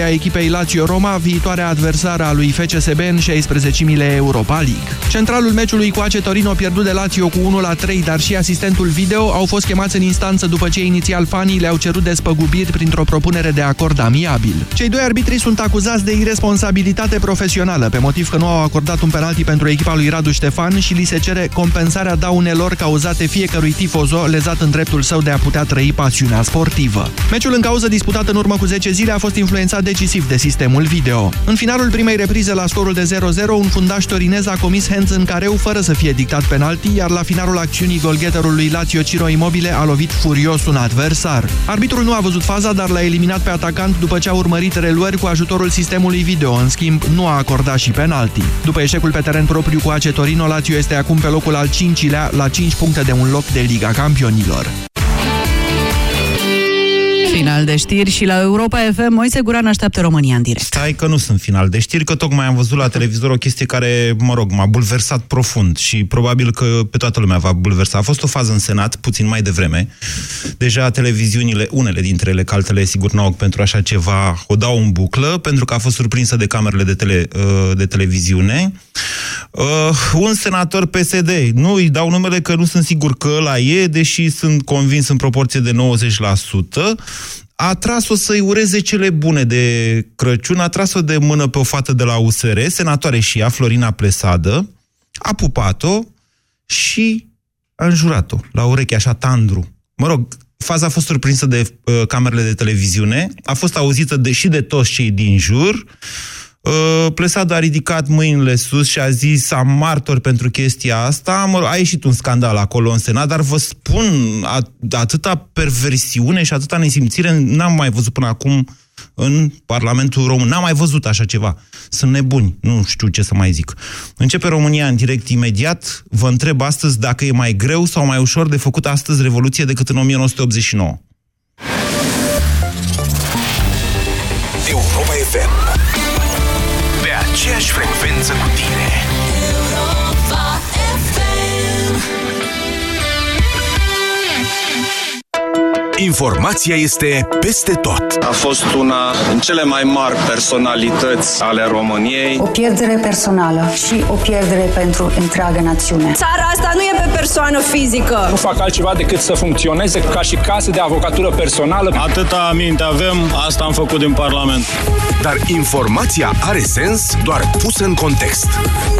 A echipei Lazio Roma, viitoarea adversară a lui FCSB în 16-mile Europa League. Centralul meciului cu AC Torino pierdut de Lazio cu 1-3, dar și asistentul video au fost chemați în instanță după ce inițial fanii le-au cerut despăgubiri printr-o propunere de acord amiabil. Cei doi arbitri sunt acuzați de iresponsabilitate profesională, pe motiv că nu au acordat un penalti pentru echipa lui Radu Ștefan și li se cere compensarea daunelor cauzate fiecărui tifozo lezat în dreptul său de a putea trăi pasiunea sportivă. Meciul în cauză, disputat în urmă cu 10 zile, a fost influențat decisiv de sistemul video. În finalul primei reprize, la scorul de 0-0, un fundaș torinez a comis hands în careu fără să fie dictat penalti, iar la finalul acțiunii golgheterul lui Lazio Ciro Immobile a lovit furios un adversar. Arbitrul nu a văzut faza, dar l-a eliminat pe atacant după ce a urmărit reluări cu ajutorul sistemului video. În schimb, nu a acordat și penalti. După eșecul pe teren propriu cu AC Torino, Lazio este acum pe locul al 5-lea, la 5 puncte de un loc de Liga Campionilor. Final de știri și la Europa FM, Moise Guran așteaptă România în direct. Stai că nu sunt final de știri, că tocmai am văzut la televizor o chestie care, mă rog, m-a bulversat profund și probabil că pe toată lumea va bulversa. A fost o fază în Senat, puțin mai devreme. Deja televiziunile, unele dintre ele, că altele, sigur, n-au pentru așa ceva, o dau în buclă, pentru că a fost surprinsă de camerele de televiziune. Un senator PSD, nu îi dau numele că nu sunt sigur că ăla e, deși sunt convins în proporție de 90%, a tras-o să-i ureze cele bune de Crăciun, a tras-o de mână pe o fată de la USR, senatoare și ea, Florina Presadă, a pupat-o și a înjurat-o la ureche, așa, tandru. Mă rog, faza a fost surprinsă de camerele de televiziune, a fost auzită deși de toți cei din jur. Presadă a ridicat mâinile sus și a zis: am martor pentru chestia asta. A ieșit un scandal acolo în Senat, dar vă spun, atâta perversiune și atâta nesimțire n-am mai văzut până acum în Parlamentul Român. N-am mai văzut așa ceva. Sunt nebuni, nu știu ce să mai zic. Începe România în direct imediat. Vă întreb astăzi dacă e mai greu sau mai ușor de făcut astăzi revoluție decât în 1989. Europa FM, aceeași frecvență cu tine. Europa FM. Informația este peste tot. A fost una din cele mai mari personalități ale României. O pierdere personală și o pierdere pentru întreaga națiune. Țara asta nu e pe persoană fizică. Nu fac altceva decât să funcționeze ca și casă de avocatură personală. Atâta aminte avem, asta am făcut din Parlament. Dar informația are sens doar pusă în context.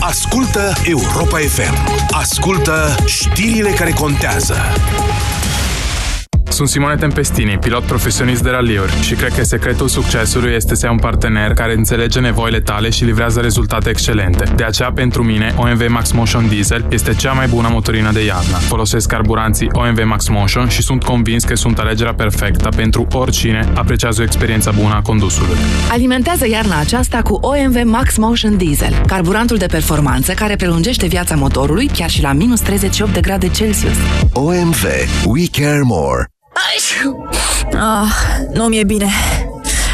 Ascultă Europa FM. Ascultă știrile care contează. Sunt Simone Tempestini, pilot profesionist de raliuri și cred că secretul succesului este să ai un partener care înțelege nevoile tale și livrează rezultate excelente. De aceea, pentru mine, OMV Max Motion Diesel este cea mai bună motorină de iarnă. Folosesc carburanții OMV Max Motion și sunt convins că sunt alegerea perfectă pentru oricine apreciază o experiență bună a condusului. Alimentează iarna aceasta cu OMV Max Motion Diesel, carburantul de performanță care prelungește viața motorului chiar și la minus 38 de grade Celsius. OMV. We care more. Nu mi-e bine.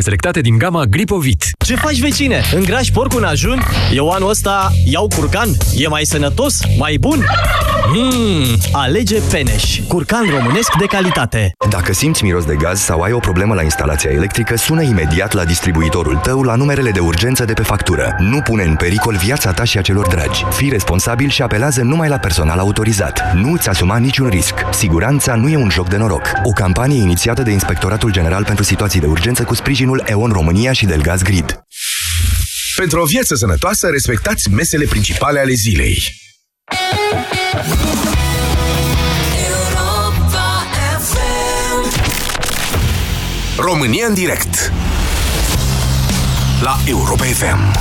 selectate din gama Gripovit. Ce faci, vecine? Îngrași porcul în ajun? Eu anul ăsta iau curcan. E mai sănătos? Mai bun? Alege Peneș. Curcan românesc de calitate. Dacă simți miros de gaz sau ai o problemă la instalația electrică, sună imediat la distribuitorul tău la numerele de urgență de pe factură. Nu pune în pericol viața ta și a celor dragi. Fii responsabil și apelează numai la personal autorizat. Nu îți asuma niciun risc. Siguranța nu e un joc de noroc. O campanie inițiată de Inspectoratul General pentru situații de urgență cu sprijinul EON România și Delgaz Grid. Pentru o viață sănătoasă, respectați mesele principale ale zilei. Europa FM. România în direct la Europa FM.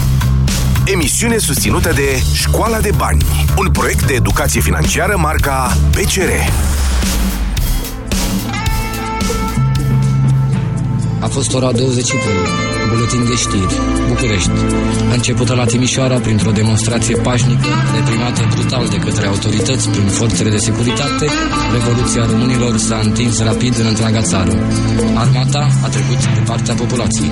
Emisiune susținută de Școala de Bani, un proiect de educație financiară marca PCR. A fost ora 21. Buletin de știri. București. A început la Timișoara printr-o demonstrație pașnică, reprimată brutal de către autorități prin forțele de securitate, revoluția românilor s-a întins rapid în întreaga țară. Armata a trecut de partea populației.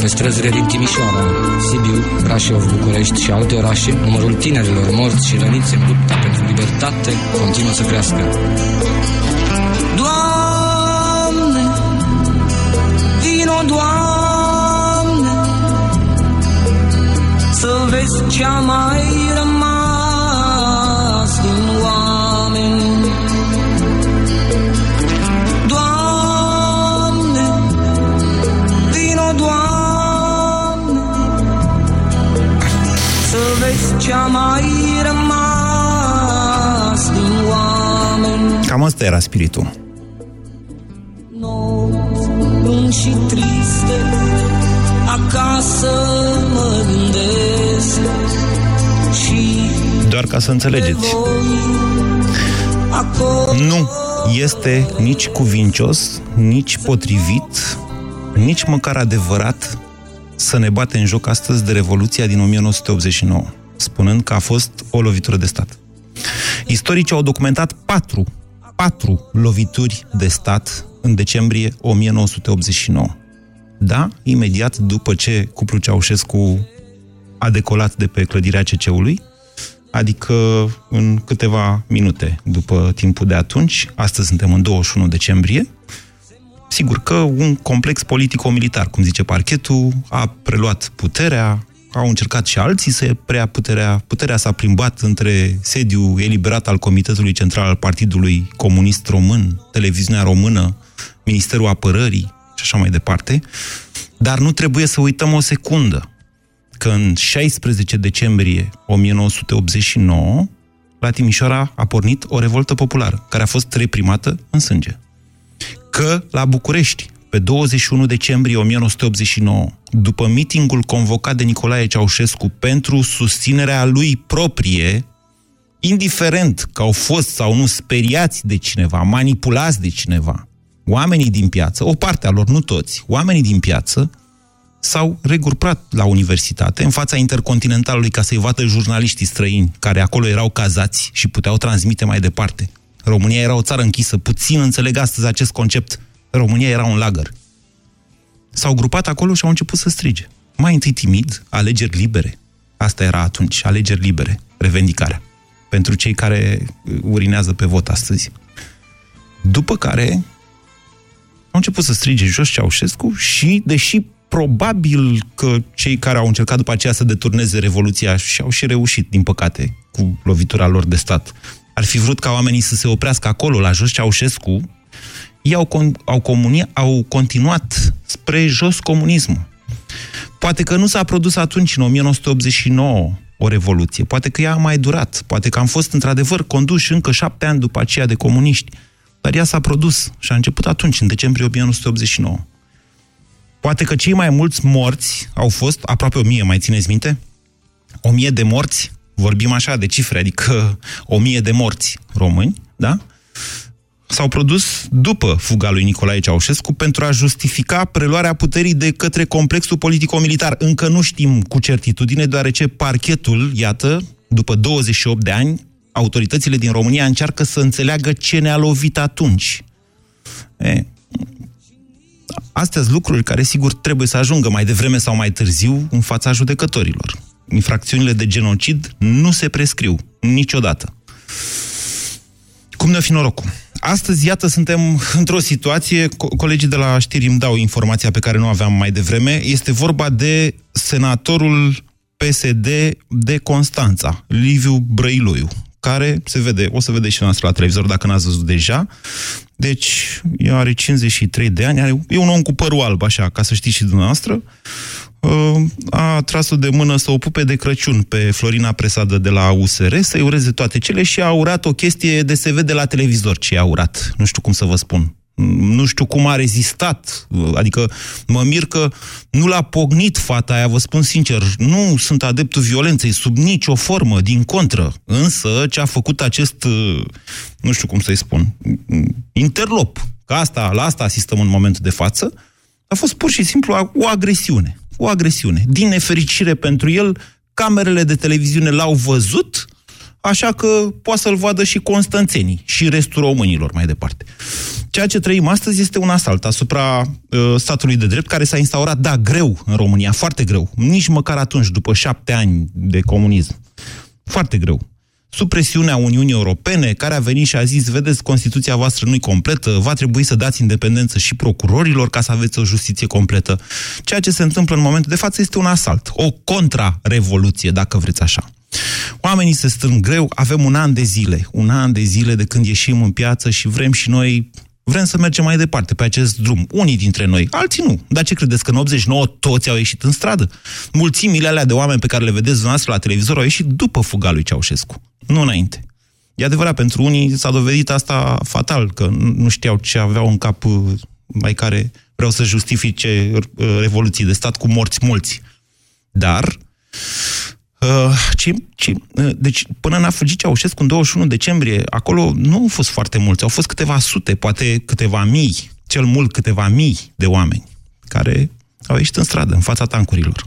Pe străzile din Timișoara, Sibiu, Brașov, București și alte orașe, numărul tinerilor morți și răniți în lupta pentru libertate continuă să crească. Doamne, vino, Doamne, să vezi ce-a mai rămas din oameni. Doamne, vino, Doamne, să vezi ce-a mai rămas din oameni. Cam asta era spiritul. Și triste, acasă mă gândesc și doar ca să înțelegeți, nu este nici cuvincios, nici potrivit, nici măcar adevărat să ne bate în joc astăzi de Revoluția din 1989, spunând că a fost o lovitură de stat. Istoricii au documentat patru lovituri de stat în decembrie 1989. Da, imediat după ce cuplul Ceaușescu a decolat de pe clădirea CC-ului, adică în câteva minute după timpul de atunci, astăzi suntem în 21 decembrie, sigur că un complex politico-militar, cum zice parchetul, a preluat puterea, au încercat și alții să preia puterea. Puterea s-a plimbat între sediul eliberat al Comitetului Central al Partidului Comunist Român, Televiziunea Română, Ministerul Apărării și așa mai departe. Dar nu trebuie să uităm o secundă că în 16 decembrie 1989, la Timișoara a pornit o revoltă populară, care a fost reprimată în sânge. Că la București, pe 21 decembrie 1989, după mitingul convocat de Nicolae Ceaușescu pentru susținerea lui proprie, indiferent că au fost sau nu speriați de cineva, manipulați de cineva, oamenii din piață, o parte a lor, nu toți, oamenii din piață s-au regrupat la universitate în fața Intercontinentalului ca să-i vadă jurnaliștii străini care acolo erau cazați și puteau transmite mai departe. România era o țară închisă, puțin înțeleg astăzi acest concept. România era un lagăr. S-au grupat acolo și au început să strige. Mai întâi timid, alegeri libere. Asta era atunci, alegeri libere, revendicarea. Pentru cei care urinează pe vot astăzi. După care au început să strige jos Ceaușescu și, deși probabil că cei care au încercat după aceea să deturneze Revoluția și au și reușit, din păcate, cu lovitura lor de stat, ar fi vrut ca oamenii să se oprească acolo, la jos Ceaușescu, ei au continuat spre jos comunismul. Poate că nu s-a produs atunci, în 1989, o revoluție. Poate că ea a mai durat. Poate că am fost, într-adevăr, conduși încă 7 ani după aceea de comuniști. Dar ea s-a produs și a început atunci, în decembrie 1989. Poate că cei mai mulți morți au fost, aproape 1000, mai țineți minte? 1000 de morți, vorbim așa de cifre, adică 1000 de morți români, da? S-au produs după fuga lui Nicolae Ceaușescu pentru a justifica preluarea puterii de către complexul politico-militar. Încă nu știm cu certitudine, deoarece parchetul, iată, după 28 de ani, autoritățile din România încearcă să înțeleagă ce ne-a lovit atunci. Astea sunt lucruri care, sigur, trebuie să ajungă mai devreme sau mai târziu în fața judecătorilor. Infracțiunile de genocid nu se prescriu niciodată. Cum ne-o fi norocul? Astăzi, iată, suntem într-o situație, colegii de la știri îmi dau informația pe care nu aveam mai devreme, este vorba de senatorul PSD de Constanța, Liviu Brăiluiu, care se vede, o să vedeți și noastră la televizor dacă n-ați văzut deja, deci are 53 de ani, e un om cu părul alb, așa, ca să știți și dumneavoastră, a tras-o de mână să o pupe de Crăciun pe Florina Presadă de la USR, să-i ureze toate cele și a urat o chestie de se vede la televizor ce i-a urat. Nu știu cum să vă spun. Nu știu cum a rezistat. Adică mă mir că nu l-a pognit fata aia, vă spun sincer. Nu sunt adeptul violenței sub nicio formă, din contră. Însă ce a făcut acest, nu știu cum să-i spun, interlop, că asta, la asta asistăm în momentul de față, a fost pur și simplu o agresiune. o agresiune. Din nefericire pentru el, camerele de televiziune l-au văzut, așa că poate să-l vadă și constanțenii și restul românilor mai departe. Ceea ce trăim astăzi este un asalt asupra statului de drept, care s-a instaurat, da, greu în România, foarte greu, nici măcar atunci, după 7 ani de comunism. Foarte greu. Sub presiunea Uniunii Europene, care a venit și a zis, vedeți, Constituția voastră nu-i completă, va trebui să dați independență și procurorilor ca să aveți o justiție completă. Ceea ce se întâmplă în momentul de față este un asalt, o contrarevoluție, dacă vreți așa. Oamenii se strâng greu, avem un an de zile de când ieșim în piață și vrem și noi, vrem să mergem mai departe pe acest drum. Unii dintre noi, alții nu. Dar ce credeți, că în 89 toți au ieșit în stradă? Mulțimile alea de oameni pe care le vedeți dumneavoastră la televizor au ieșit după fuga lui Ceaușescu, nu înainte. E adevărat, pentru unii s-a dovedit asta fatal, că nu știau ce aveau în cap mai care vreau să justifice revoluții de stat cu morți mulți. Dar... Deci, până n-a fugit Ceaușescu în 21 decembrie, acolo nu au fost foarte mulți, au fost câteva sute, poate câteva mii, cel mult câteva mii de oameni care au ieșit în stradă, în fața tancurilor.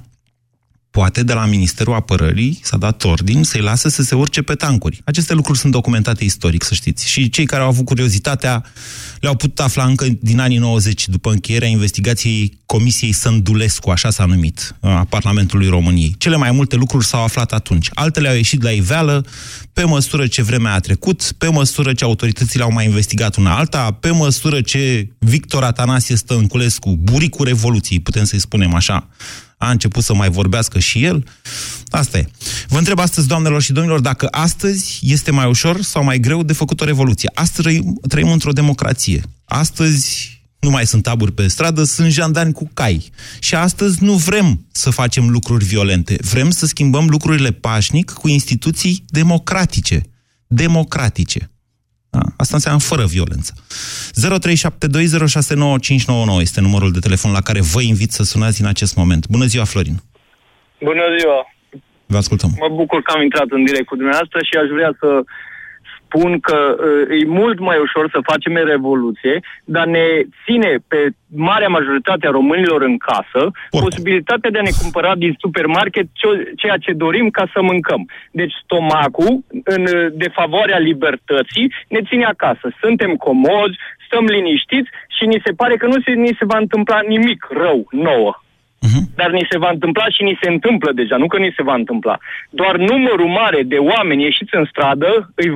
Poate de la Ministerul Apărării s-a dat ordin să-i lasă să se urce pe tancuri. Aceste lucruri sunt documentate istoric, să știți. Și cei care au avut curiozitatea le-au putut afla încă din anii 90, după încheierea investigației Comisiei Sândulescu, așa s-a numit, a Parlamentului României. Cele mai multe lucruri s-au aflat atunci. Altele au ieșit la iveală pe măsură ce vremea a trecut, pe măsură ce autoritățile au mai investigat una alta, pe măsură ce Victor Atanasie Stănculescu, buricul Revoluției, putem să-i spunem așa, a început să mai vorbească și el. Asta e. Vă întreb astăzi, doamnelor și domnilor, dacă astăzi este mai ușor sau mai greu de făcut o revoluție. Astăzi trăim într-o democrație. Astăzi nu mai sunt taburi pe stradă, sunt jandarmi cu cai. Și astăzi nu vrem să facem lucruri violente. Vrem să schimbăm lucrurile pașnic cu instituții democratice. Democratice. Asta înseamnă fără violență. 0372069599 este numărul de telefon la care vă invit să sunați în acest moment. Bună ziua, Florin! Bună ziua! Vă ascultăm! Mă bucur că am intrat în direct cu dumneavoastră și aș vrea să spun că e mult mai ușor să facem revoluție, dar ne ține pe marea majoritate a românilor în casă posibilitatea de a ne cumpăra din supermarket ceea ce dorim ca să mâncăm. Deci stomacul, în defavoarea libertății, ne ține acasă. Suntem comozi, stăm liniștiți și ni se pare că ni se va întâmpla nimic rău nouă. Dar ni se va întâmpla și ni se întâmplă deja, nu că ni se va întâmpla. Doar numărul mare de oameni ieșiți în stradă îi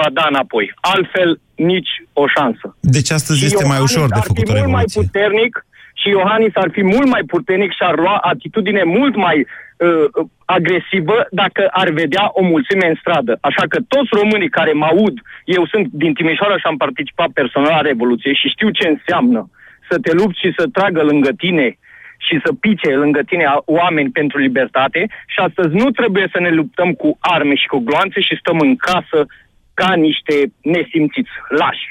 va da înapoi. Altfel, nici o șansă. Deci astăzi și este Iohannis mai ușor de făcut o revoluție. Mult mai puternic, și Iohannis ar fi mult mai puternic și ar lua atitudine mult mai agresivă dacă ar vedea o mulțime în stradă. Așa că toți românii care mă aud, eu sunt din Timișoara și am participat personal la Revoluție și știu ce înseamnă să te lupți și să tragă lângă tine și să pice lângă tine oameni pentru libertate și astăzi nu trebuie să ne luptăm cu arme și cu gloanțe și stăm în casă ca niște nesimțiți lași.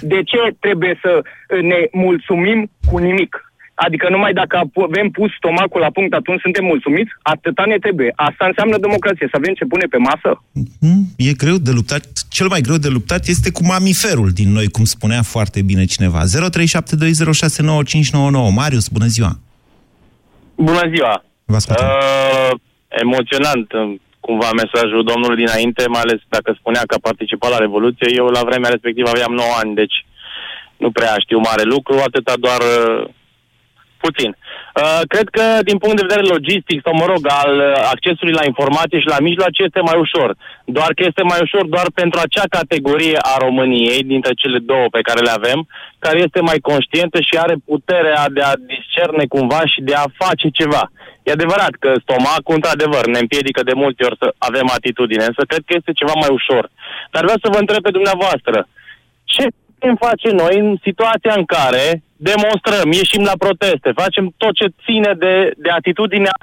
De ce trebuie să ne mulțumim cu nimic? Adică numai dacă avem pus stomacul la punct, atunci suntem mulțumiți, atâta ne trebuie. Asta înseamnă democrație, să avem ce pune pe masă. E greu de luptat. Cel mai greu de luptat este cu mamiferul din noi, cum spunea foarte bine cineva. 0372069599. Marius, bună ziua! Bună ziua! Vă ascultăm. Emoționant, cumva, mesajul domnului dinainte, mai ales dacă spunea că a participat la Revoluție. Eu la vremea respectivă aveam 9 ani, deci nu prea știu mare lucru, atâta doar... puțin. Cred că din punct de vedere logistic sau, mă rog, al accesului la informație și la mijloace este mai ușor. Doar că este mai ușor doar pentru acea categorie a României, dintre cele două pe care le avem, care este mai conștientă și are puterea de a discerne cumva și de a face ceva. E adevărat că stomacul, într-adevăr, ne împiedică de multe ori să avem atitudine, însă cred că este ceva mai ușor. Dar vreau să vă întreb pe dumneavoastră, ce putem face noi în situația în care demonstrăm, ieșim la proteste, facem tot ce ține de atitudinea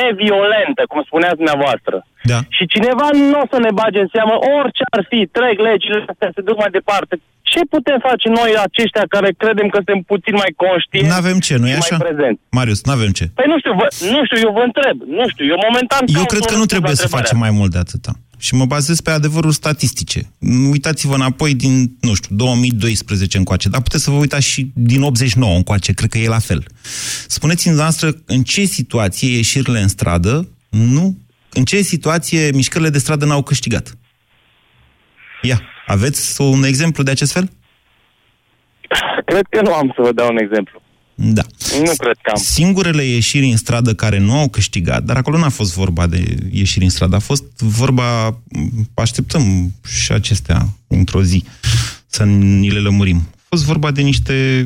neviolentă, cum spuneați dumneavoastră. Da. Și cineva nu o să ne bage în seamă, orice ar fi, trec legile astea, se duc mai departe. Ce putem face noi aceștia care credem că suntem puțin mai conștienți? N-avem ce, nu-i așa? Marius, n-avem ce. Păi nu știu, eu vă întreb. Eu momentan... Eu cred că nu trebuie să facem mai mult de atâta. Și mă bazez pe adevăruri statistice. Uitați-vă înapoi din, nu știu, 2012 încoace, dar puteți să vă uitați și din 89 încoace, cred că e la fel. Spuneți-mi noastră în ce situație ieșirile în stradă, nu, în ce situație mișcările de stradă n-au câștigat. Ia, aveți un exemplu de acest fel? Cred că nu am să vă dau un exemplu. Da. Nu cred că am. Singurele ieșiri în stradă care nu au câștigat, dar acolo n-a fost vorba de ieșiri în stradă, a fost vorba, așteptăm și acestea într-o zi să ni le lămurim. A fost vorba de niște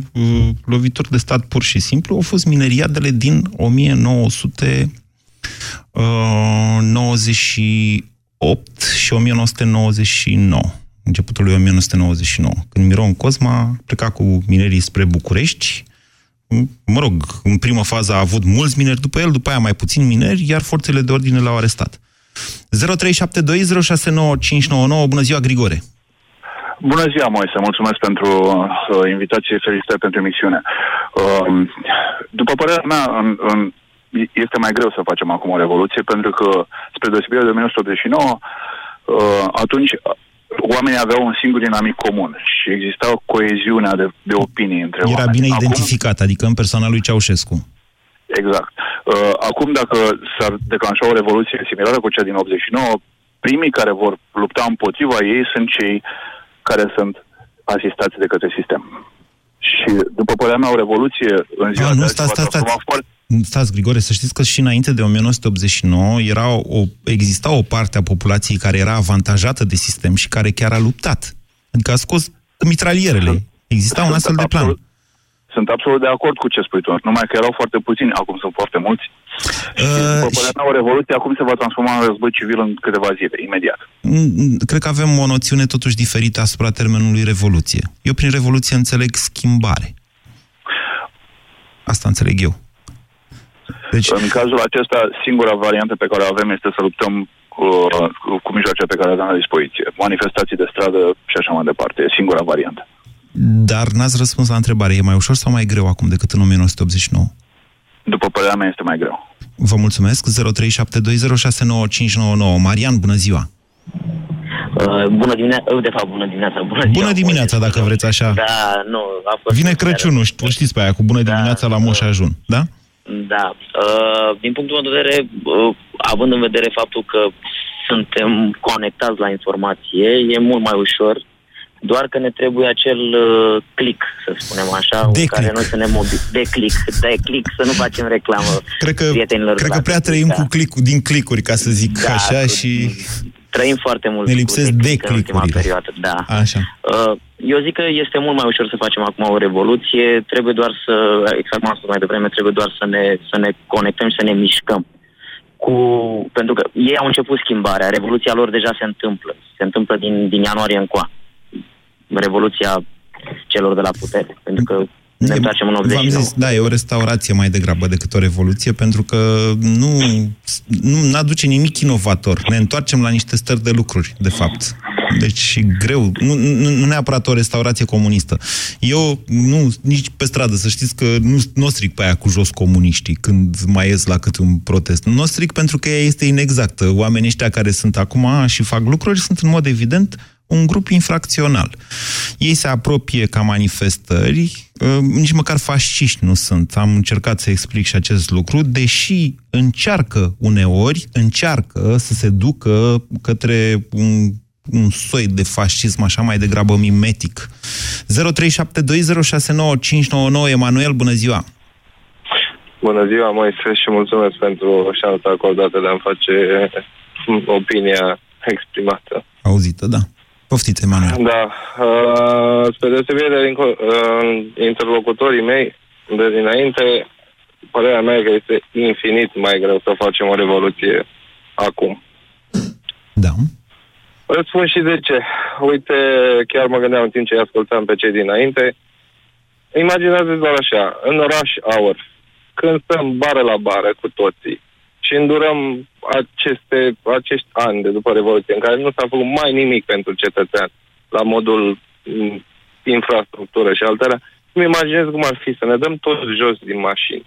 lovituri de stat pur și simplu, au fost mineriadele din 1998 și 1999. Începutul lui 1999, când Miron Cozma pleca cu minerii spre București. Mă rog, în prima fază a avut mulți mineri după el, după aia mai puțin mineri, iar forțele de ordine l-au arestat. 0372069599, bună ziua, Grigore! Bună ziua, Moise, mulțumesc pentru invitație, felicitări pentru emisiune. După părerea mea, este mai greu să facem acum o revoluție, pentru că, spre deosebire de 1989, atunci oamenii aveau un singur dinamic comun și exista o coeziune de opinii între oameni. Era bine identificat, adică în persoana lui Ceaușescu. Exact. Acum, dacă s-ar declanșa o revoluție similară cu cea din 89, primii care vor lupta împotriva ei sunt cei care sunt asistați de către sistem. Și, după părerea mea, o revoluție în ziua de azi... Stați, Grigore, să știți că și înainte de 1989 exista o parte a populației care era avantajată de sistem și care chiar a luptat. Adică a scos mitralierele. Exista un astfel de plan. Sunt absolut de acord cu ce spui tu, numai că erau foarte puțini, acum sunt foarte mulți. După părerea mea, o revoluție acum se va transforma în război civil în câteva zile, imediat. Cred că avem o noțiune totuși diferită asupra termenului revoluție. Eu prin revoluție înțeleg schimbare. Asta înțeleg eu. Deci... În cazul acesta, singura variantă pe care o avem este să luptăm cu mijloacele pe care le avem la dispoziție. Manifestații de stradă și așa mai departe. E singura variantă. Dar n-ați răspuns la întrebare. E mai ușor sau mai greu acum decât în 1989? După părerea mea, este mai greu. Vă mulțumesc. 0372069599. Marian, bună ziua! Bună dimineața. De fapt, bună dimineața. Bună dimineața, dacă vreți așa. Da, nu. Vine Crăciunul, știți pe aia, cu bună dimineața la Moș Ajun, da? Da, din punctul meu de vedere, având în vedere faptul că suntem conectați la informație, e mult mai ușor, doar că ne trebuie acel click, să spunem așa, de în care noi să ne mobilizăm. De click, să nu facem reclamă. Cred că prea trăim cu click-ul, din click-uri, ca să zic așa, și... Trăim foarte mult. Ne lipsesc de click-urile. Da. Așa. Eu zic că este mult mai ușor să facem acum o revoluție, trebuie doar să, exact cum am spus mai devreme, trebuie doar să ne conectăm, să ne mișcăm. Pentru că ei au început schimbarea, revoluția lor deja se întâmplă din ianuarie încoa. Revoluția celor de la putere, pentru că ne întoarcem în 89. V-am zis, da, e o restaurație mai degrabă decât o revoluție, pentru că nu aduce nimic inovator. Ne întoarcem la niște stări de lucruri, de fapt. Deci greu. Nu neapărat o restaurație comunistă. Eu, nici pe stradă, să știți că nu stric pe aia cu jos comuniștii când mai ies la câte un protest. Nu stric pentru că ea este inexactă. Oamenii ăștia care sunt acum și fac lucruri sunt în mod evident un grup infracțional. Ei se apropie ca manifestări, nici măcar fasciști nu sunt. Am încercat să explic și acest lucru, deși uneori încearcă să se ducă către un soi de fascism așa mai degrabă mimetic. 0372069599. Emanuel, bună ziua! Bună ziua, Moise, și mulțumesc pentru șansa acordată de a-mi face opinia exprimată. Auzită, da. Poftiți, Emanuel. Da. Spre deosebire de interlocutorii mei de dinainte, părerea mea e că este infinit mai greu să facem o revoluție acum. Da. Răspund și de ce. Uite, chiar mă gândeam în timp ce îi ascultam pe cei dinainte. Imaginează-ți doar așa, în rush hour, când stăm bară la bară cu toții, și îndurăm acești ani de după Revoluție, în care nu s-a făcut mai nimic pentru cetățean, la modul infrastructură și altele. Îmi imaginez cum ar fi să ne dăm toți jos din mașini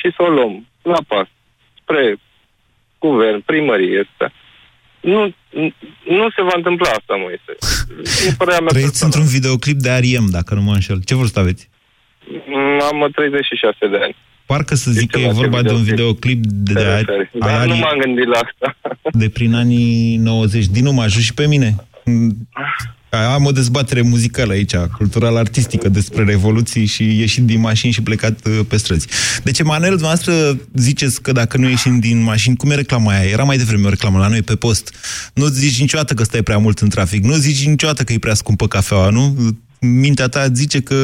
și să o luăm la pas, spre guvern, primărie, Nu se va întâmpla asta, Moise. Trăiți într-un videoclip de Ariem, dacă nu mă înșel. Ce vârstă aveți? Am 36 de ani. Parcă să zic că e vorba de un videoclip de Ariem. Dar nu m-am gândit la asta. De prin anii 90. Dinu, m-a ajuns și pe mine. Am o dezbatere muzicală aici, cultural-artistică, despre revoluții și ieșit din mașini și plecat pe străzi. Deci, Emanuel, dumneavoastră ziceți că dacă nu ieșim din mașini, cum e reclama aia? Era mai devreme o reclamă la noi pe post. Nu zici niciodată că stai prea mult în trafic, nu zici niciodată că e prea scumpă cafeaua, nu? Mintea ta zice că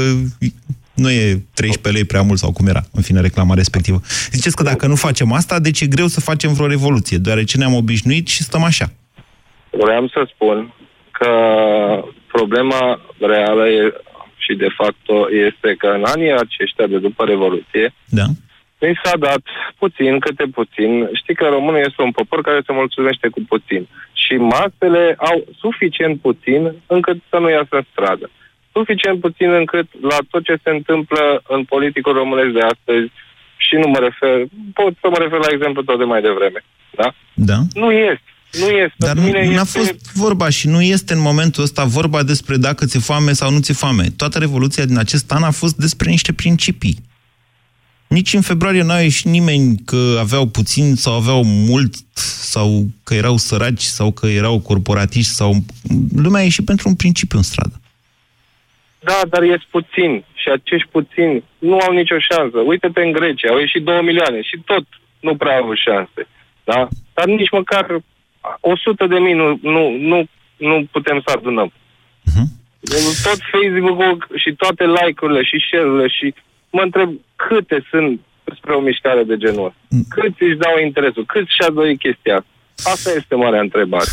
nu e 13 lei prea mult sau cum era, în fine, reclama respectivă. Ziceți că dacă nu facem asta, deci e greu să facem vreo revoluție, deoarece ne-am obișnuit și stăm așa. Vreau să spun că problema reală și de fapt este că în anii aceștia de după Revoluție mi s-a dat puțin câte puțin. Știi că românul este un popor care se mulțumește cu puțin și masele au suficient puțin încât să nu iasă în stradă. Suficient puțin încât la tot ce se întâmplă în politicul românesc de astăzi, și nu mă refer, pot să mă refer la exemplu tot de mai devreme. Da? Da. Nu este. Nu este. Dar nu a fost vorba și nu este în momentul ăsta vorba despre dacă ți-e foame sau nu ți-e foame. Toată revoluția din acest an a fost despre niște principii. Nici în februarie n-a ieșit nimeni că aveau puțin sau aveau mult sau că erau săraci sau că erau corporatiști sau... Lumea a ieșit pentru un principiu în stradă. Da, dar ești puțin și acești puțini nu au nicio șansă. Uite-te în Grecia, au ieșit 2 milioane și tot nu prea au șanse. Da? Dar nici măcar 100.000 nu putem să adunăm. Tot Facebook-ul și toate like-urile și share-urile și mă întreb câte sunt spre o mișcare de genul. Câți își dau interesul? Câți și-a dorit chestia? Asta este marea întrebare.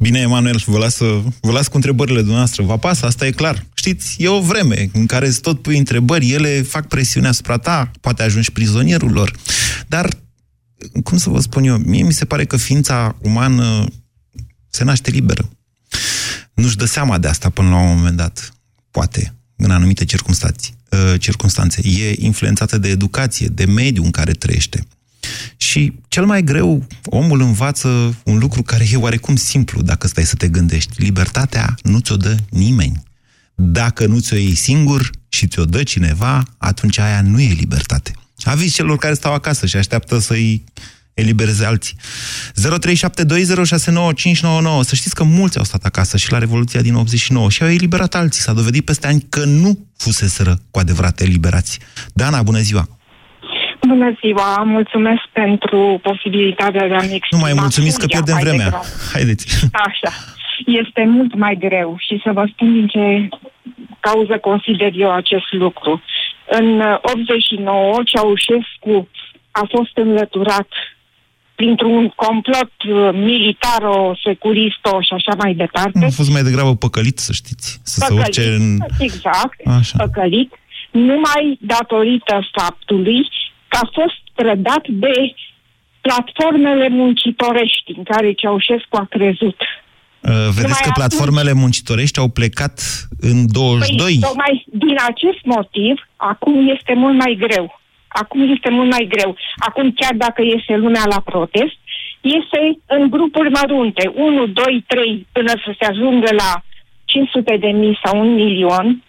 Bine, Emanuel, vă las cu întrebările dumneavoastră. Vă pasă, asta e clar. Știți, e o vreme în care îți tot pui întrebări, ele fac presiune asupra ta, poate ajungi prizonierul lor. Dar cum să vă spun eu, mie mi se pare că ființa umană se naște liberă. Nu-și dă seama de asta până la un moment dat, poate, în anumite circunstanțe. E influențată de educație, de mediul în care trăiește. Și cel mai greu, omul învață un lucru care e oarecum simplu, dacă stai să te gândești. Libertatea nu ți-o dă nimeni. Dacă nu ți-o iei singur și ți-o dă cineva, atunci aia nu e libertate. Aviz celor care stau acasă și așteaptă să-i elibereze alții. 0372069599. Să știți că mulți au stat acasă și la Revoluția din 89 și au eliberat alții. S-a dovedit peste ani că nu fuseseră cu adevărat eliberați. Dana, bună ziua! Bună ziua! Mulțumesc pentru posibilitatea de a-mi exprima. Nu mai mulțumiți că pierdem vremea. Haideți! Așa. Este mult mai greu și să vă spun din ce cauză consider eu acest lucru. În 89, Ceaușescu a fost înlăturat printr-un complot militaro-securisto și așa mai departe. Nu a fost mai degrabă păcălit, să știți. Păcălit. Numai datorită faptului că a fost trădat de platformele muncitorești în care Ceaușescu a crezut. Vedeți că platformele muncitorești au plecat în 22. Păi, din acest motiv, acum este mult mai greu. Acum, chiar dacă iese lumea la protest, iese în grupuri mărunte. 1, 2, 3, până să se ajungă la 500.000 sau 1 milion,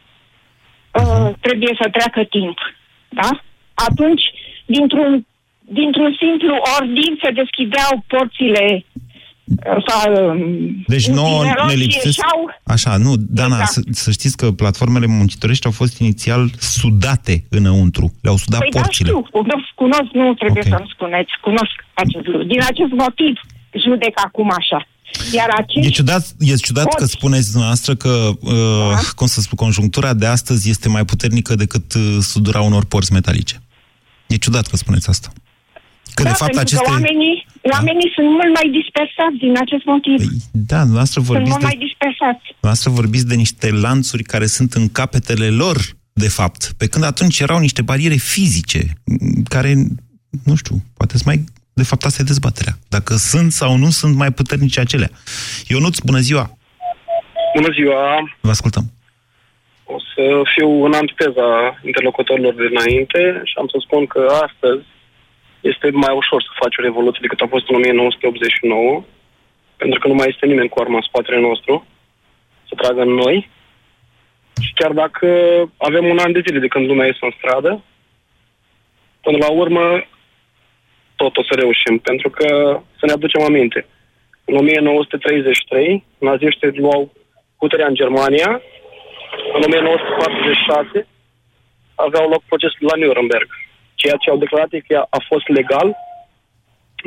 trebuie să treacă timp. Da? Atunci, dintr-un simplu ordin, se deschideau porțile. Deci nouă ne lipsesc. Așa, nu, Dana, exact. Să știți că platformele muncitorești au fost inițial sudate înăuntru. Le-au sudat porțile. Da, știu, cunosc, nu trebuie să-mi spuneți. Cunosc acest lucru. Din acest motiv judec acum așa. E ciudat că spuneți dumneavoastră că cum să spun, conjunctura de astăzi este mai puternică decât sudura unor porți metalice. E ciudat că spuneți asta. Că da, de fapt aceste... oamenii sunt mult mai dispersați din acest motiv. Da, noastră vorbiți de niște lanțuri care sunt în capetele lor, de fapt. Pe când atunci erau niște bariere fizice, care, nu știu, poate mai... De fapt, asta e dezbaterea. Dacă sunt sau nu sunt mai puternice acelea. Ionuț, bună ziua! Bună ziua! Vă ascultăm. O să fiu în antiteza interlocutorilor de înainte și am să spun că astăzi este mai ușor să faci o revoluție decât a fost în 1989. pentru că nu mai este nimeni cu arma în spatele nostru să tragă în noi. Și chiar dacă avem un an de zile de când lumea este în stradă, până la urmă tot o să reușim, pentru că să ne aducem aminte. În 1933 naziștii luau puterea în Germania, în 1946 aveau loc procesul la Nuremberg. Ceea ce au declarat că a fost legal,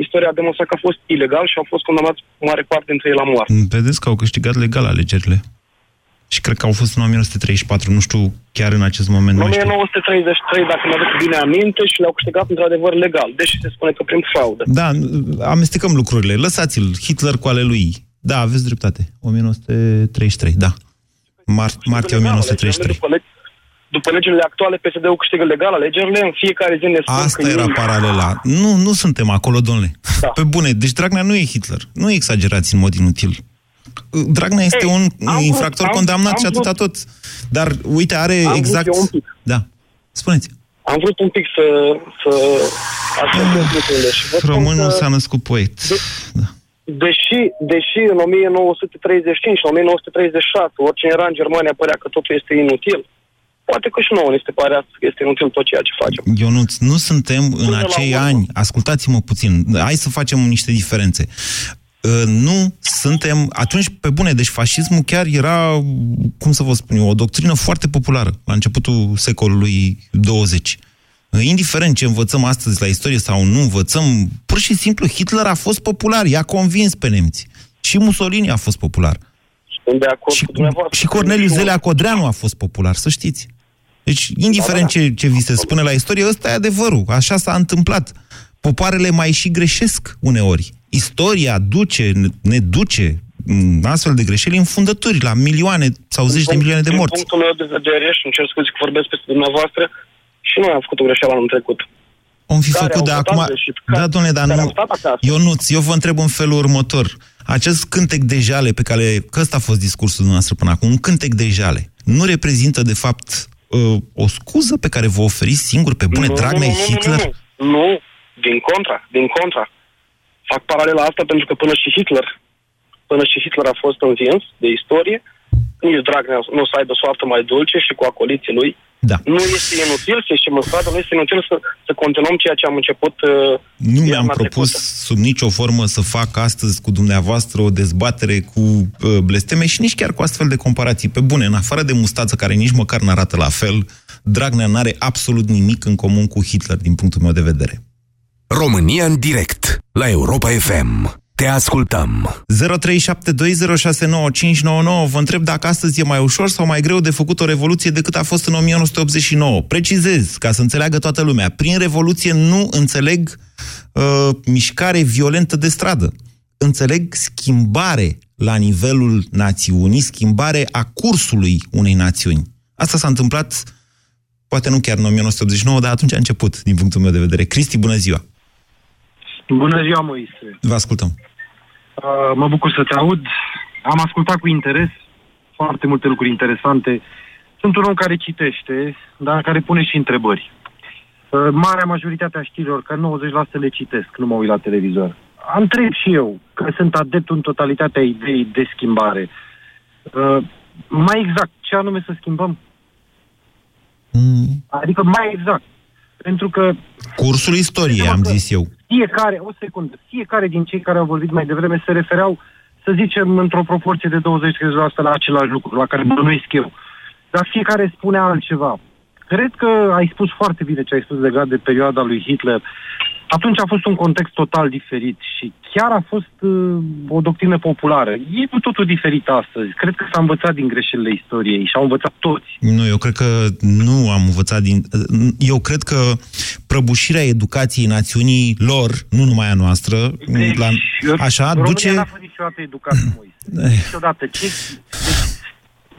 istoria a demonstrat că a fost ilegal și au fost condamnați mare parte dintre ei la moarte. Vedeți că au câștigat legal alegerile. Și cred că au fost în 1934, nu știu chiar în acest moment. În 1933, dacă mă aduc bine aminte, și le-au câștigat într-adevăr legal, deși se spune că prin fraudă. Da, amestecăm lucrurile. Lăsați-l, Hitler cu ale lui. Da, aveți dreptate. 1933, da. Martie 1933. După legile actuale, PSD-ul câștigă legal alegerile, în fiecare zi ne spun că... Asta era paralela. Nu, nu suntem acolo, domnule. Da. Pe bune, deci Dragnea nu e Hitler. Nu exagerați în mod inutil. Dragnea este un infractor condamnat și atâta tot. Dar, uite, are exact... Da, spuneți. Am vrut un pic să așteptăm lucrurile și văd românul s-a născut poet. Da. Deși în 1935 și 1936 oricine era în Germania părea că totul este inutil, poate că și nouă ne se pare că este inutil tot ceea ce facem. Ionuț, nu suntem în acei ani. Ascultați-mă puțin. Hai să facem niște diferențe. Nu suntem... Atunci, pe bune, deci fascismul chiar era, cum să vă spun eu, o doctrină foarte populară la începutul secolului 20. Indiferent ce învățăm astăzi la istorie sau nu învățăm, pur și simplu Hitler a fost popular, i-a convins pe nemți. Și Mussolini a fost popular. Și Corneliu Zelea Codreanu a fost popular, să știți. Deci, indiferent ce vi se spune la istorie, ăsta e adevărul. Așa s-a întâmplat. Popoarele mai și greșesc uneori. Istoria ne duce astfel de greșeli în fundături, la milioane sau zeci de milioane de morți. În punctul meu de vedere, și îmi cer scuze că vorbesc peste dumneavoastră, și noi am făcut o greșeală anul trecut. Om fi făcut, dar acum... Da, domnule, dar nu... Ionuț, eu vă întreb în felul următor. Acest cântec de jale pe care... Că ăsta a fost discursul dumneavoastră până acum. Un cântec de jale. Nu reprezintă, de fapt, o scuză pe care vă oferiți singur pe bune, Dragnea, Hitler? Nu, din contra. Fac paralela asta pentru că până și Hitler a fost învins de istorie, nici Dragnea nu o să aibă soartă mai dulce și cu acoliții lui. Da. Nu este inutil să ieșim în stradă, nu este inutil să continuăm ceea ce am început. Nu mi-am propus sub nicio formă să fac astăzi cu dumneavoastră o dezbatere cu blesteme și nici chiar cu astfel de comparații. Pe bune, în afară de mustață care nici măcar n-arată la fel, Dragnea n-are absolut nimic în comun cu Hitler din punctul meu de vedere. România în direct, la Europa FM. Te ascultăm. 0372069599. Vă întreb dacă astăzi e mai ușor sau mai greu de făcut o revoluție decât a fost în 1989. Precizez, ca să înțeleagă toată lumea. Prin revoluție nu înțeleg mișcare violentă de stradă. Înțeleg schimbare la nivelul națiunii, schimbare a cursului unei națiuni. Asta s-a întâmplat, poate nu chiar în 1989, dar atunci a început, din punctul meu de vedere. Cristi, bună ziua! Bună ziua, Moise! Vă ascultăm! Mă bucur să te aud. Am ascultat cu interes foarte multe lucruri interesante. Sunt un om care citește, dar care pune și întrebări. Marea majoritate a știrilor, că 90% le citesc, nu mă uit la televizor. Întreb și eu, că sunt adeptul în totalitatea ideii de schimbare. Mai exact, ce anume să schimbăm? Adică mai exact. Pentru că... Cursul istoriei, am zis eu. Fiecare din cei care au vorbit mai devreme se refereau, să zicem, într-o proporție de 20% la același lucru, la care bănuiesc eu. Dar fiecare spunea altceva. Cred că ai spus foarte bine ce ai spus legat de perioada lui Hitler. Atunci a fost un context total diferit și chiar a fost o doctrină populară. E cu totul diferit astăzi. Cred că s-a învățat din greșelile istoriei și au învățat toți. Nu, eu cred că nu am învățat din... Eu cred că prăbușirea educației națiunii lor, nu numai a noastră, deci, la... așa, România duce... România n-a fost niciodată educată, Moise. Niciodată.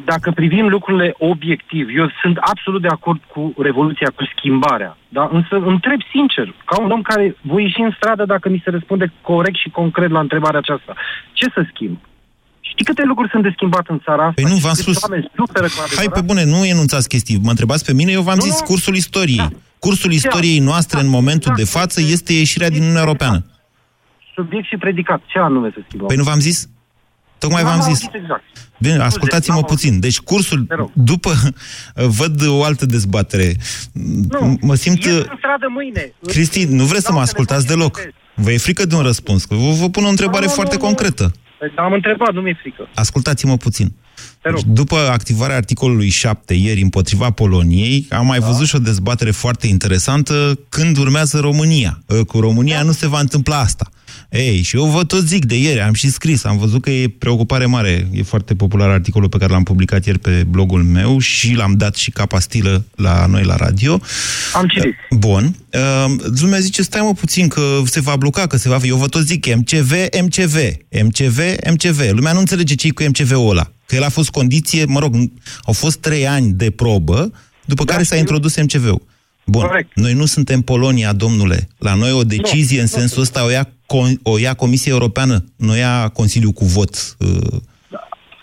Dacă privim lucrurile obiectiv, eu sunt absolut de acord cu revoluția, cu schimbarea. Dar însă întreb sincer, ca un om care voi ieși în stradă dacă mi se răspunde corect și concret la întrebarea aceasta. Ce să schimb? Știi câte lucruri sunt de schimbat în țara asta? Păi nu, v-am spus... Hai pe bune, nu enunțați chestii. Mă întrebați pe mine, eu v-am zis cursul istoriei. Da. Cursul istoriei noastre în momentul de față este ieșirea din Uniunea Europeană. subiect și predicat. Ce anume să schimbăm? Păi nu v-am zis? Tocmai v-am zis. Exact. Bine, ascultați-mă puțin. Deci cursul, după, văd o altă dezbatere. Nu, mă simt... Ies în stradă mâine. Cristi, nu vreți să mă ascultați deloc. Vă e frică de un răspuns? Vă pun o întrebare foarte concretă. Am întrebat, nu mi-e frică. Ascultați-mă puțin. După activarea articolului 7 ieri împotriva Poloniei, am mai văzut și o dezbatere foarte interesantă când urmează România. Cu România nu se va întâmpla asta. Ei, și eu vă tot zic de ieri, am și scris, am văzut că e preocupare mare. E foarte popular articolul pe care l-am publicat ieri pe blogul meu și l-am dat și ca pastilă la noi la radio. Am citit. Bun. Lumea zice, stai mă puțin că se va bloca, că se va... Eu vă tot zic MCV. Lumea nu înțelege ce e cu MCV-ul ăla. Că el a fost condiție, mă rog, au fost 3 ani de probă, după care s-a introdus MCV-ul. Bun, corect. Noi nu suntem Polonia, domnule. La noi o decizie în sensul ăsta o ia Comisia Europeană, nu ia Consiliul cu vot.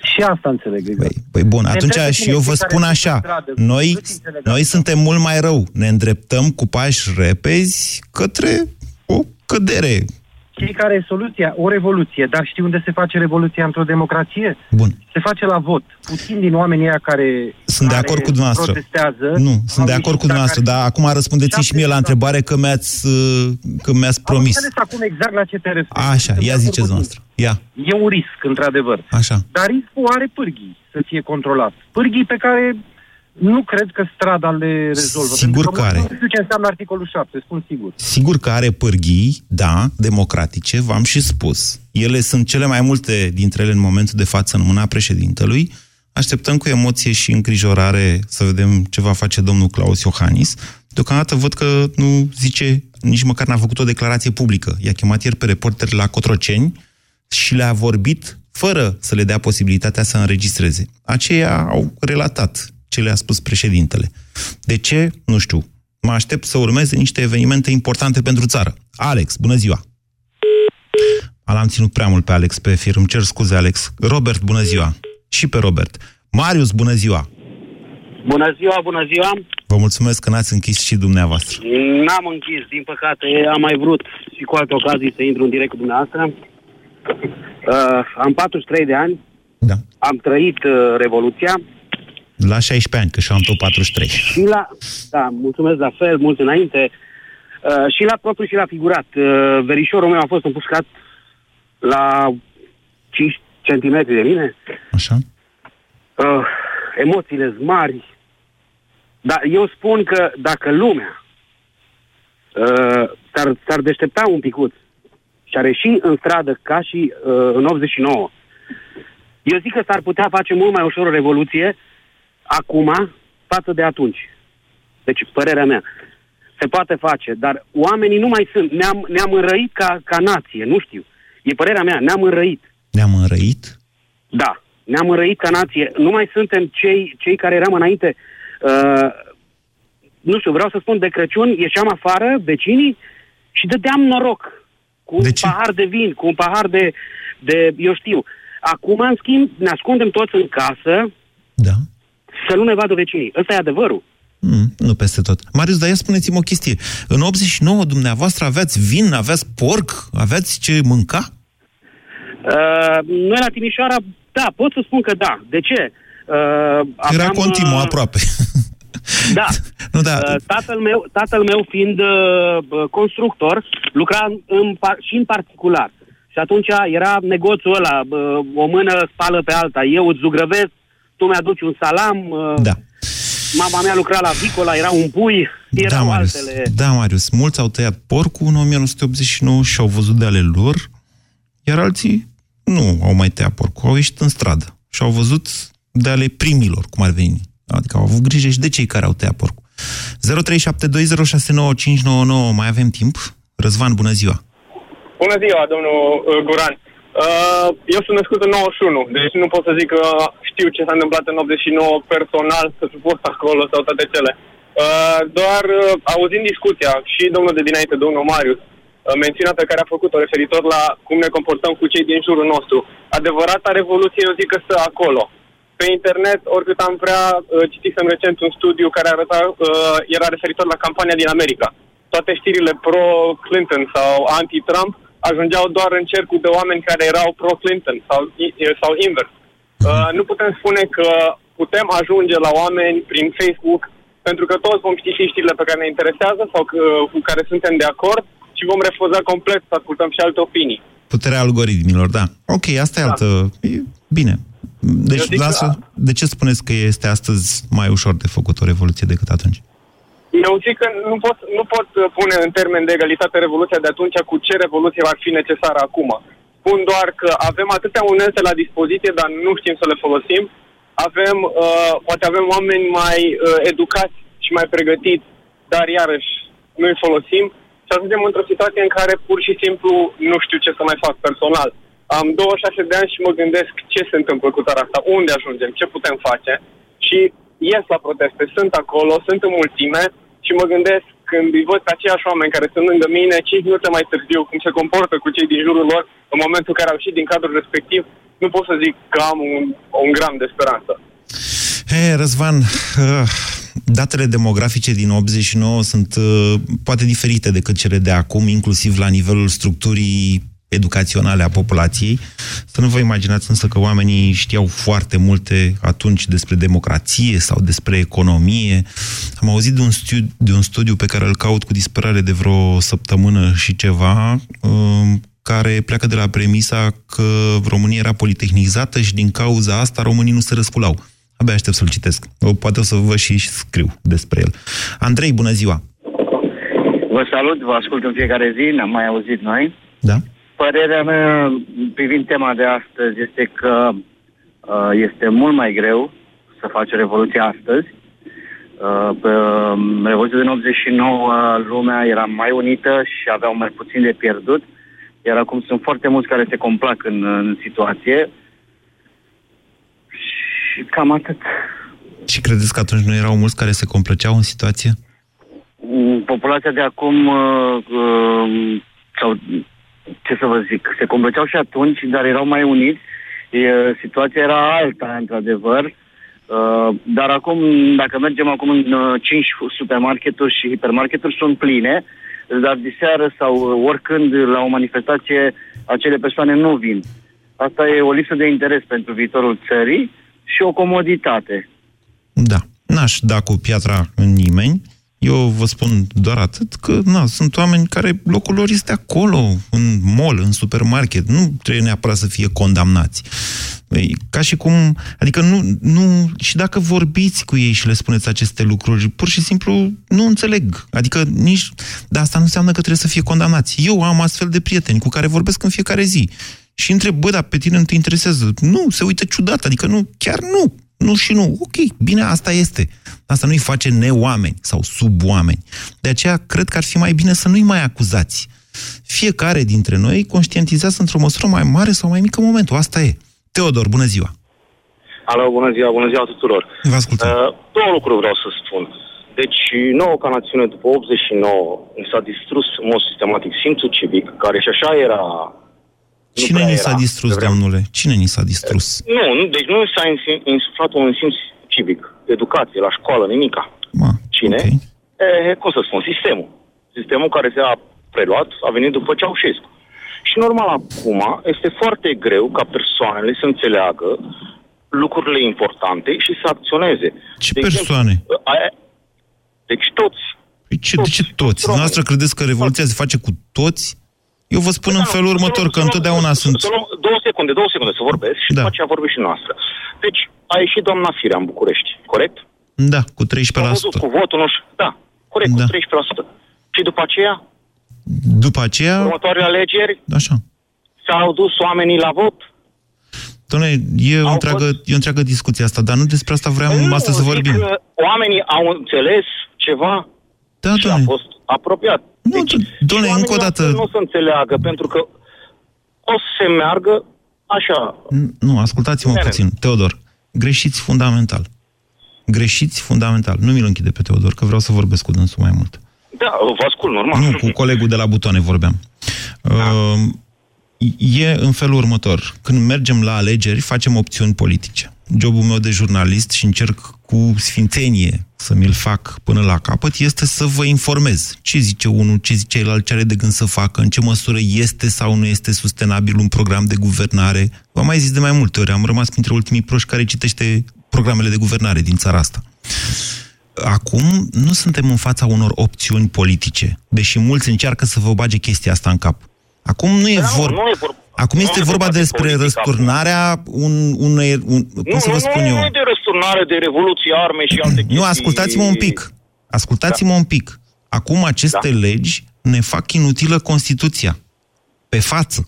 Și asta înțeleg. Exact. Păi bun, atunci și eu vă spun așa, noi suntem mult mai rău. Ne îndreptăm cu pași repezi către o cădere. Știi care e soluția? O revoluție. Dar știi unde se face revoluția într-o democrație? Bun. Se face la vot. Puțin din oamenii ăia care sunt de acord cu dumneavoastră. Nu, sunt de acord cu dumneavoastră, dar acum răspundeți și mie la întrebare că mi-ați promis. Am înțeles acum exact la ce te referi. Așa, ia ziceți dumneavoastră. Ia. E un risc, într-adevăr. Așa. Dar riscul are pârghii să fie controlat. Pârghii pe care nu cred că strada le rezolvă. Sigur că are. Nu știu ce înseamnă articolul 7, spun sigur. Sigur că are pârghii, da, democratice, v-am și spus. Ele sunt cele mai multe dintre ele în momentul de față în mâna președintelui. Așteptăm cu emoție și îngrijorare să vedem ce va face domnul Klaus Iohannis. Deocamdată văd că nu zice, nici măcar n-a făcut o declarație publică. I-a chemat ieri pe reporteri la Cotroceni și le-a vorbit fără să le dea posibilitatea să înregistreze. Aceia au relatat ce le-a spus președintele. De ce? Nu știu. Mă aștept să urmeze niște evenimente importante pentru țară. Alex, bună ziua! L-am ținut prea mult pe Alex pe fir. Îmi cer scuze, Alex. Robert, bună ziua! Și pe Robert. Marius, bună ziua! Bună ziua, bună ziua! Vă mulțumesc că n-ați închis și dumneavoastră. N-am închis, din păcate. Am mai vrut și cu alte ocazii să intru în direct cu dumneavoastră. Am 43 de ani. Da. Am trăit revoluția. La 16 ani, că și-am tot 43. Și la, da, mulțumesc la fel, mult înainte. Și la propriu și la figurat. Verișorul meu a fost împușcat la 5 cm de mine. Așa. Emoțiile mari. Dar eu spun că dacă lumea s-ar deștepta un picuț și ar ieși în stradă ca și în 89, eu zic că s-ar putea face mult mai ușor o revoluție acum, față de atunci. Deci, părerea mea, se poate face, dar oamenii nu mai sunt. Ne-am înrăit ca nație, nu știu. E părerea mea, ne-am înrăit. Ne-am înrăit? Da, ne-am înrăit ca nație. Nu mai suntem cei care eram înainte. Nu știu, vreau să spun, de Crăciun ieșeam afară, vecinii, și dădeam noroc. Cu un pahar de vin, cu un pahar de eu știu. Acum, în schimb, ne ascundem toți în casă. Da. Să nu ne vadă vecinii. Ăsta e adevărul. Nu peste tot. Marius, dar ia spuneți-mi o chestie. În 89, dumneavoastră, aveați vin, aveați porc, aveați ce mânca? Noi la Timișoara, da, pot să spun că da. De ce? Era continuu, aproape. Da. Nu, da. Tatăl meu fiind constructor, lucra și în particular. Și atunci era negoțul ăla, o mână spală pe alta. Eu îți zugrăvesc, tu mi-aduci un salam, da. Mama mea lucra la Vicola, era un pui, erau altele. Da, Marius, mulți au tăiat porcul în 1989 și au văzut de ale lor, iar alții nu au mai tăiat porcul, au ieșit în stradă și au văzut de ale primilor, cum ar veni. Adică au avut grijă și de cei care au tăiat porcul. 0372069599, mai avem timp? Răzvan, bună ziua! Bună ziua, domnul Guran! Eu sunt născut în 91, deci nu pot să zic că știu ce s-a întâmplat în 89 personal, să suport acolo sau toate cele. Doar auzind discuția și domnul de dinainte, domnul Marius, mențiunea pe care a făcut-o referitor la cum ne comportăm cu cei din jurul nostru. Adevărata revoluție, eu zic că stă acolo. Pe internet, oricât am vrea, citisem recent un studiu care arăta, era referitor la campania din America. Toate știrile pro-Clinton sau anti-Trump ajungeau doar în cercul de oameni care erau pro-Clinton sau invers. Nu putem spune că putem ajunge la oameni prin Facebook, pentru că toți vom ști știrile pe care ne interesează sau cu care suntem de acord și vom refuza complet să ascultăm și alte opinii. Puterea algoritmilor, da. Ok, asta e altă... E bine. Deci, de ce spuneți că este astăzi mai ușor de făcut o revoluție decât atunci? Eu zic că nu pot pune în termen de egalitate revoluția de atunci cu ce revoluție ar fi necesară acum. Spun doar că avem atâtea unelte la dispoziție, dar nu știm să le folosim. Poate avem oameni mai educați și mai pregătiți, dar iarăși nu îi folosim. Și ajungem într-o situație în care pur și simplu nu știu ce să mai fac personal. Am 26 de ani și mă gândesc ce se întâmplă cu țara asta, unde ajungem, ce putem face și ies la proteste, sunt acolo, sunt în mulțime și mă gândesc când îi văd pe aceiași oameni care sunt lângă mine 5 minute mai târziu, cum se comportă cu cei din jurul lor în momentul în care au ieșit din cadrul respectiv, nu pot să zic că am un gram de speranță. Hey, Răzvan, datele demografice din 89 sunt poate diferite decât cele de acum, inclusiv la nivelul structurii educaționale a populației. Să nu vă imaginați însă că oamenii știau foarte multe atunci despre democrație sau despre economie. Am auzit de un studiu pe care îl caut cu disperare de vreo săptămână și ceva, care pleacă de la premisa că România era politehnizată și din cauza asta românii nu se răsculau. Abia aștept să-l citesc. Poate o să vă și scriu despre el. Andrei, bună ziua! Vă salut, vă ascult în fiecare zi, n-am mai auzit noi. Da? Părerea mea privind tema de astăzi este că este mult mai greu să faci revoluția astăzi. Revoluția din 89 lumea era mai unită și aveau mai puțin de pierdut, iar acum sunt foarte mulți care se complac în situație. Și cam atât. Și credeți că atunci nu erau mulți care se complăceau în situație? Populația de acum ce să vă zic, se complăceau și atunci, dar erau mai uniți, situația era alta, într-adevăr, dar acum, dacă mergem acum în 5 supermarketuri și hipermarketuri sunt pline, dar diseară sau oricând la o manifestație acele persoane nu vin. Asta e o lipsă de interes pentru viitorul țării și o comoditate. Da, n-aș da cu piatra în nimeni. Eu vă spun doar atât că sunt oameni care locul lor este acolo, în mall, în supermarket. Nu trebuie neapărat să fie condamnați. Ca și cum... Adică nu... Și dacă vorbiți cu ei și le spuneți aceste lucruri, pur și simplu nu înțeleg. Adică nici... Dar asta nu înseamnă că trebuie să fie condamnați. Eu am astfel de prieteni cu care vorbesc în fiecare zi. Și întreb, dar pe tine nu te interesează? Nu, se uită ciudat. Adică nu, chiar nu. Nu și nu. Ok, bine, asta este. Asta nu-i face neoameni sau suboameni. De aceea, cred că ar fi mai bine să nu-i mai acuzați. Fiecare dintre noi conștientizează într-o măsură mai mare sau mai mică momentul. Asta e. Teodor, bună ziua! Alo, bună ziua tuturor! Vă ascultăm. Două lucruri vreau să spun. Deci, nouă ca națiune, după 89, s-a distrus în mod sistematic simțul civic, care și așa era... Cine ni s-a distrus, domnule? Cine ni s-a distrus? Nu, deci nu s-a insuflat un simț civic, educație, la școală, nimica. Cine? Okay. Cum să spun, sistemul. Sistemul care s-a preluat a venit după Ceaușescu. Și normal acum este foarte greu ca persoanele să înțeleagă lucrurile importante și să acționeze. Ce de persoane? Deci toți. De ce toți? Dumneavoastră credeți că revoluția se face cu toți? Eu vă spun în felul următor, că întotdeauna sunt... Două secunde să vorbesc și după aceea vorbim și noastră. Deci, a ieșit doamna Firea în București, corect? Da, cu 13%. A văzut cu votul nostru. Da, corect, da. Cu 13%. Și după aceea? După aceea... Următoarele alegeri? Așa. S-au dus oamenii la vot? Doamne, e o întreagă discuție asta, dar nu despre asta vreau astăzi să vorbim. Oamenii au înțeles ceva și a fost apropiat. Deci, oamenii încă o dată... nu o să înțeleagă, pentru că o să se meargă așa. Nu, ascultați-mă puțin, Teodor. Greșiți fundamental. Nu mi-l închide pe Teodor, că vreau să vorbesc cu dânsul mai mult. Da, vă ascult, normal. Nu, cu colegul de la butoane vorbeam. Da. E în felul următor. Când mergem la alegeri, facem opțiuni politice. Jobul meu de jurnalist și încerc cu sfințenie să mi-l fac până la capăt este să vă informez ce zice unul, ce zice celălalt, ce are de gând să facă, în ce măsură este sau nu este sustenabil un program de guvernare. V-am mai zis de mai multe ori, am rămas printre ultimii proști care citește programele de guvernare din țara asta. Acum nu suntem în fața unor opțiuni politice, deși mulți încearcă să vă bage chestia asta în cap. Acum nu e vorba. Acum este vorba despre răsturnarea cum să vă spun eu. Nu e de răsturnare, de revoluție, arme și alte chestii. Nu, ascultați-mă un pic. Acum aceste legi ne fac inutilă Constituția. Pe față.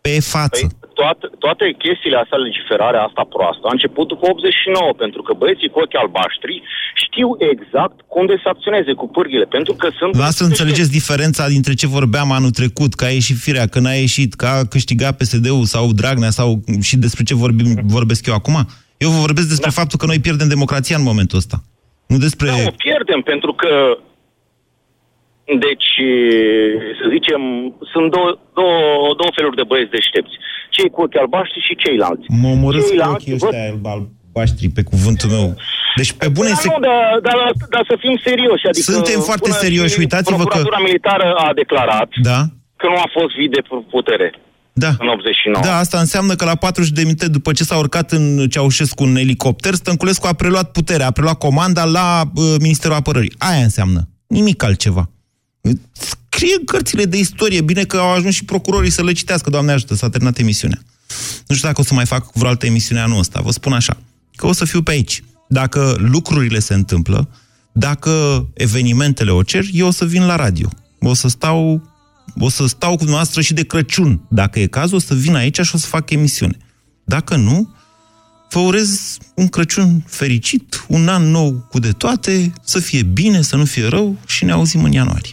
Păi, toate chestiile astea, legiferarea asta proastă, a început după 89, pentru că băieții cu ochii albaștri știu exact unde să acționeze cu pârghile, pentru că sunt... Lasă să înțelegeți diferența dintre ce vorbeam anul trecut, că a ieșit Firea, că n-a ieșit, că a câștigat PSD-ul sau Dragnea, sau și despre ce vorbesc eu acum. Eu vă vorbesc despre faptul că noi pierdem democrația în momentul ăsta. Nu despre... Da, o pierdem, pentru că... Deci, să zicem, sunt două feluri de băieți deștepți. Cei cu ochii albaștri și ceilalți. Mă omorâți cu ochii ăștia albaștri, pe cuvântul meu. Deci, pe bune... Dar să fim serioși. Adică, suntem foarte serioși, uitați-vă că... Procuratura militară a declarat că nu a fost vid de putere. Da. În 89. Da, asta înseamnă că la 40 de minute după ce s-a urcat în Ceaușescu în elicopter, Stănculescu a preluat puterea, a preluat comanda la Ministerul Apărării. Aia înseamnă. Nimic altceva. Scrie în cărțile de istorie. Bine că au ajuns și procurorii să le citească. Doamne ajută, s-a terminat emisiunea. Nu știu dacă o să mai fac vreo altă emisiune anul ăsta. Vă spun așa, că o să fiu pe aici. Dacă lucrurile se întâmplă, dacă evenimentele o cer, eu o să vin la radio. O să stau cu dumneavoastră și de Crăciun. Dacă e cazul, o să vin aici și o să fac emisiune. Dacă nu, vă urez un Crăciun fericit, un an nou cu de toate, să fie bine, să nu fie rău și ne auzim în ianuarie.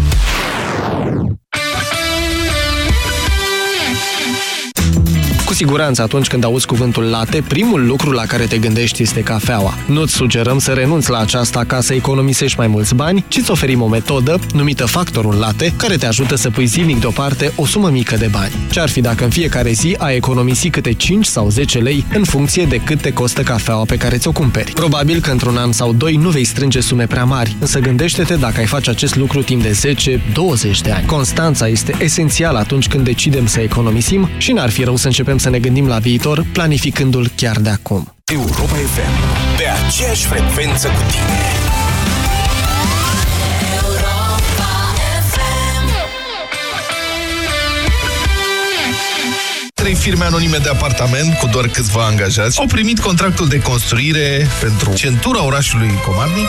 Cu siguranță, atunci când auzi cuvântul late, primul lucru la care te gândești este cafeaua. Nu-ți sugerăm să renunți la aceasta ca să economisești mai mulți bani, ci îți oferim o metodă, numită factorul late, care te ajută să pui zilnic deoparte o sumă mică de bani. Ce-ar fi dacă în fiecare zi ai economisi câte 5 sau 10 lei în funcție de cât te costă cafeaua pe care ți-o cumperi? Probabil că într-un an sau doi nu vei strânge sume prea mari, însă gândește-te dacă ai face acest lucru timp de 10-20 de ani. Constanța este esențială atunci când decidem să economisim și n-ar fi rău să începem să ne gândim la viitor, planificându-l chiar de acum. Europa FM, pe aceeași frecvență cu tine. Trei firme anonime de apartament cu doar câțiva angajați au primit contractul de construire pentru centura orașului Comarnic.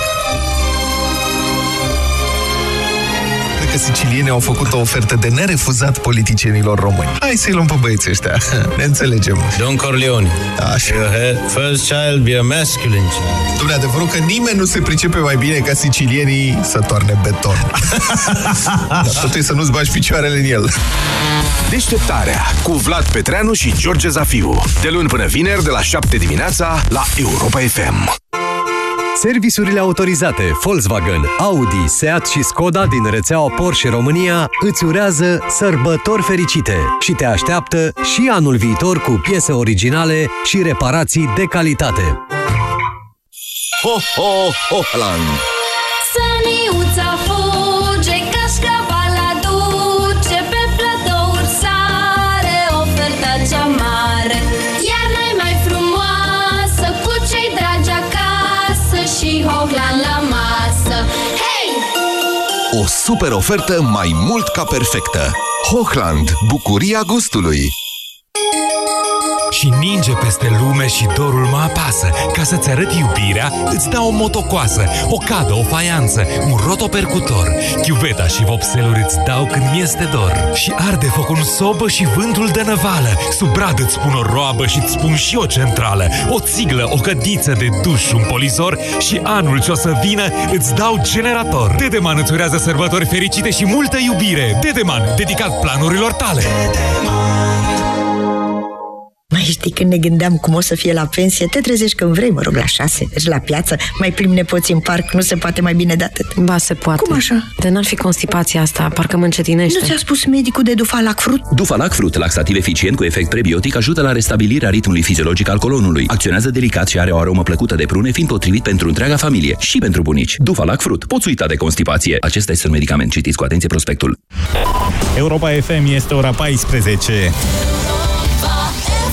Că sicilienii au făcut o ofertă de nerefuzat politicienilor români. Hai să-i luăm pe băieții ăștia. Ne înțelegem. Don Corleone. Așa. First child be a masculine child. Dom'le, adevărul că nimeni nu se pricepe mai bine ca sicilienii să toarne beton. Dar totuși să nu-ți bagi picioarele în el. Deșteptarea cu Vlad Petreanu și George Zafiu. De luni până vineri, de la 7 dimineața, la Europa FM. Serviciurile autorizate Volkswagen, Audi, Seat și Skoda din rețeaua Porsche România îți urează sărbători fericite și te așteaptă și anul viitor cu piese originale și reparații de calitate. Ho, ho, ho, lan! Săniuța fuge, cașcavala duce, pe platouri sare, oferta cea mare. Și Hoglan la masă. Hey! O super ofertă mai mult ca perfectă. Hochland, bucuria gustului. Și ninge peste lume și dorul mă apasă. Ca să-ți arăt iubirea, îți dau o motocoasă, o cadă, o faianță, un rotopercutor. Chiuveta și vopseluri îți dau când mi-este dor. Și arde focul în sobă și vântul dă năvală. Sub brad îți spun o roabă și îți spun și o centrală. O țiglă, o cădiță de duș, un polizor. Și anul ce o să vină îți dau generator. Dedeman îți urează sărbători fericite și multă iubire. Dedeman, dedicat planurilor tale. Dedeman. știi, când ne gândeam cum o să fie la pensie, te trezești când vrei, mă rog, la 6, mergi la piață, mai plimbi nepoții în parc, nu se poate mai bine de atât. Ba, se poate. Cum așa? De n-ar fi constipația asta, parcă mă încetinește. Nu ți-a spus medicul de Dufalac Fruit? Dufalac Fruit, laxativ eficient cu efect prebiotic, ajută la restabilirea ritmului fiziologic al colonului. Acționează delicat și are o aromă plăcută de prune, fiind potrivit pentru întreaga familie și pentru bunici. Dufalac Fruit, poți uita de constipație. Acesta este un medicament. Citiți cu atenție prospectul. Europa FM, este ora 14.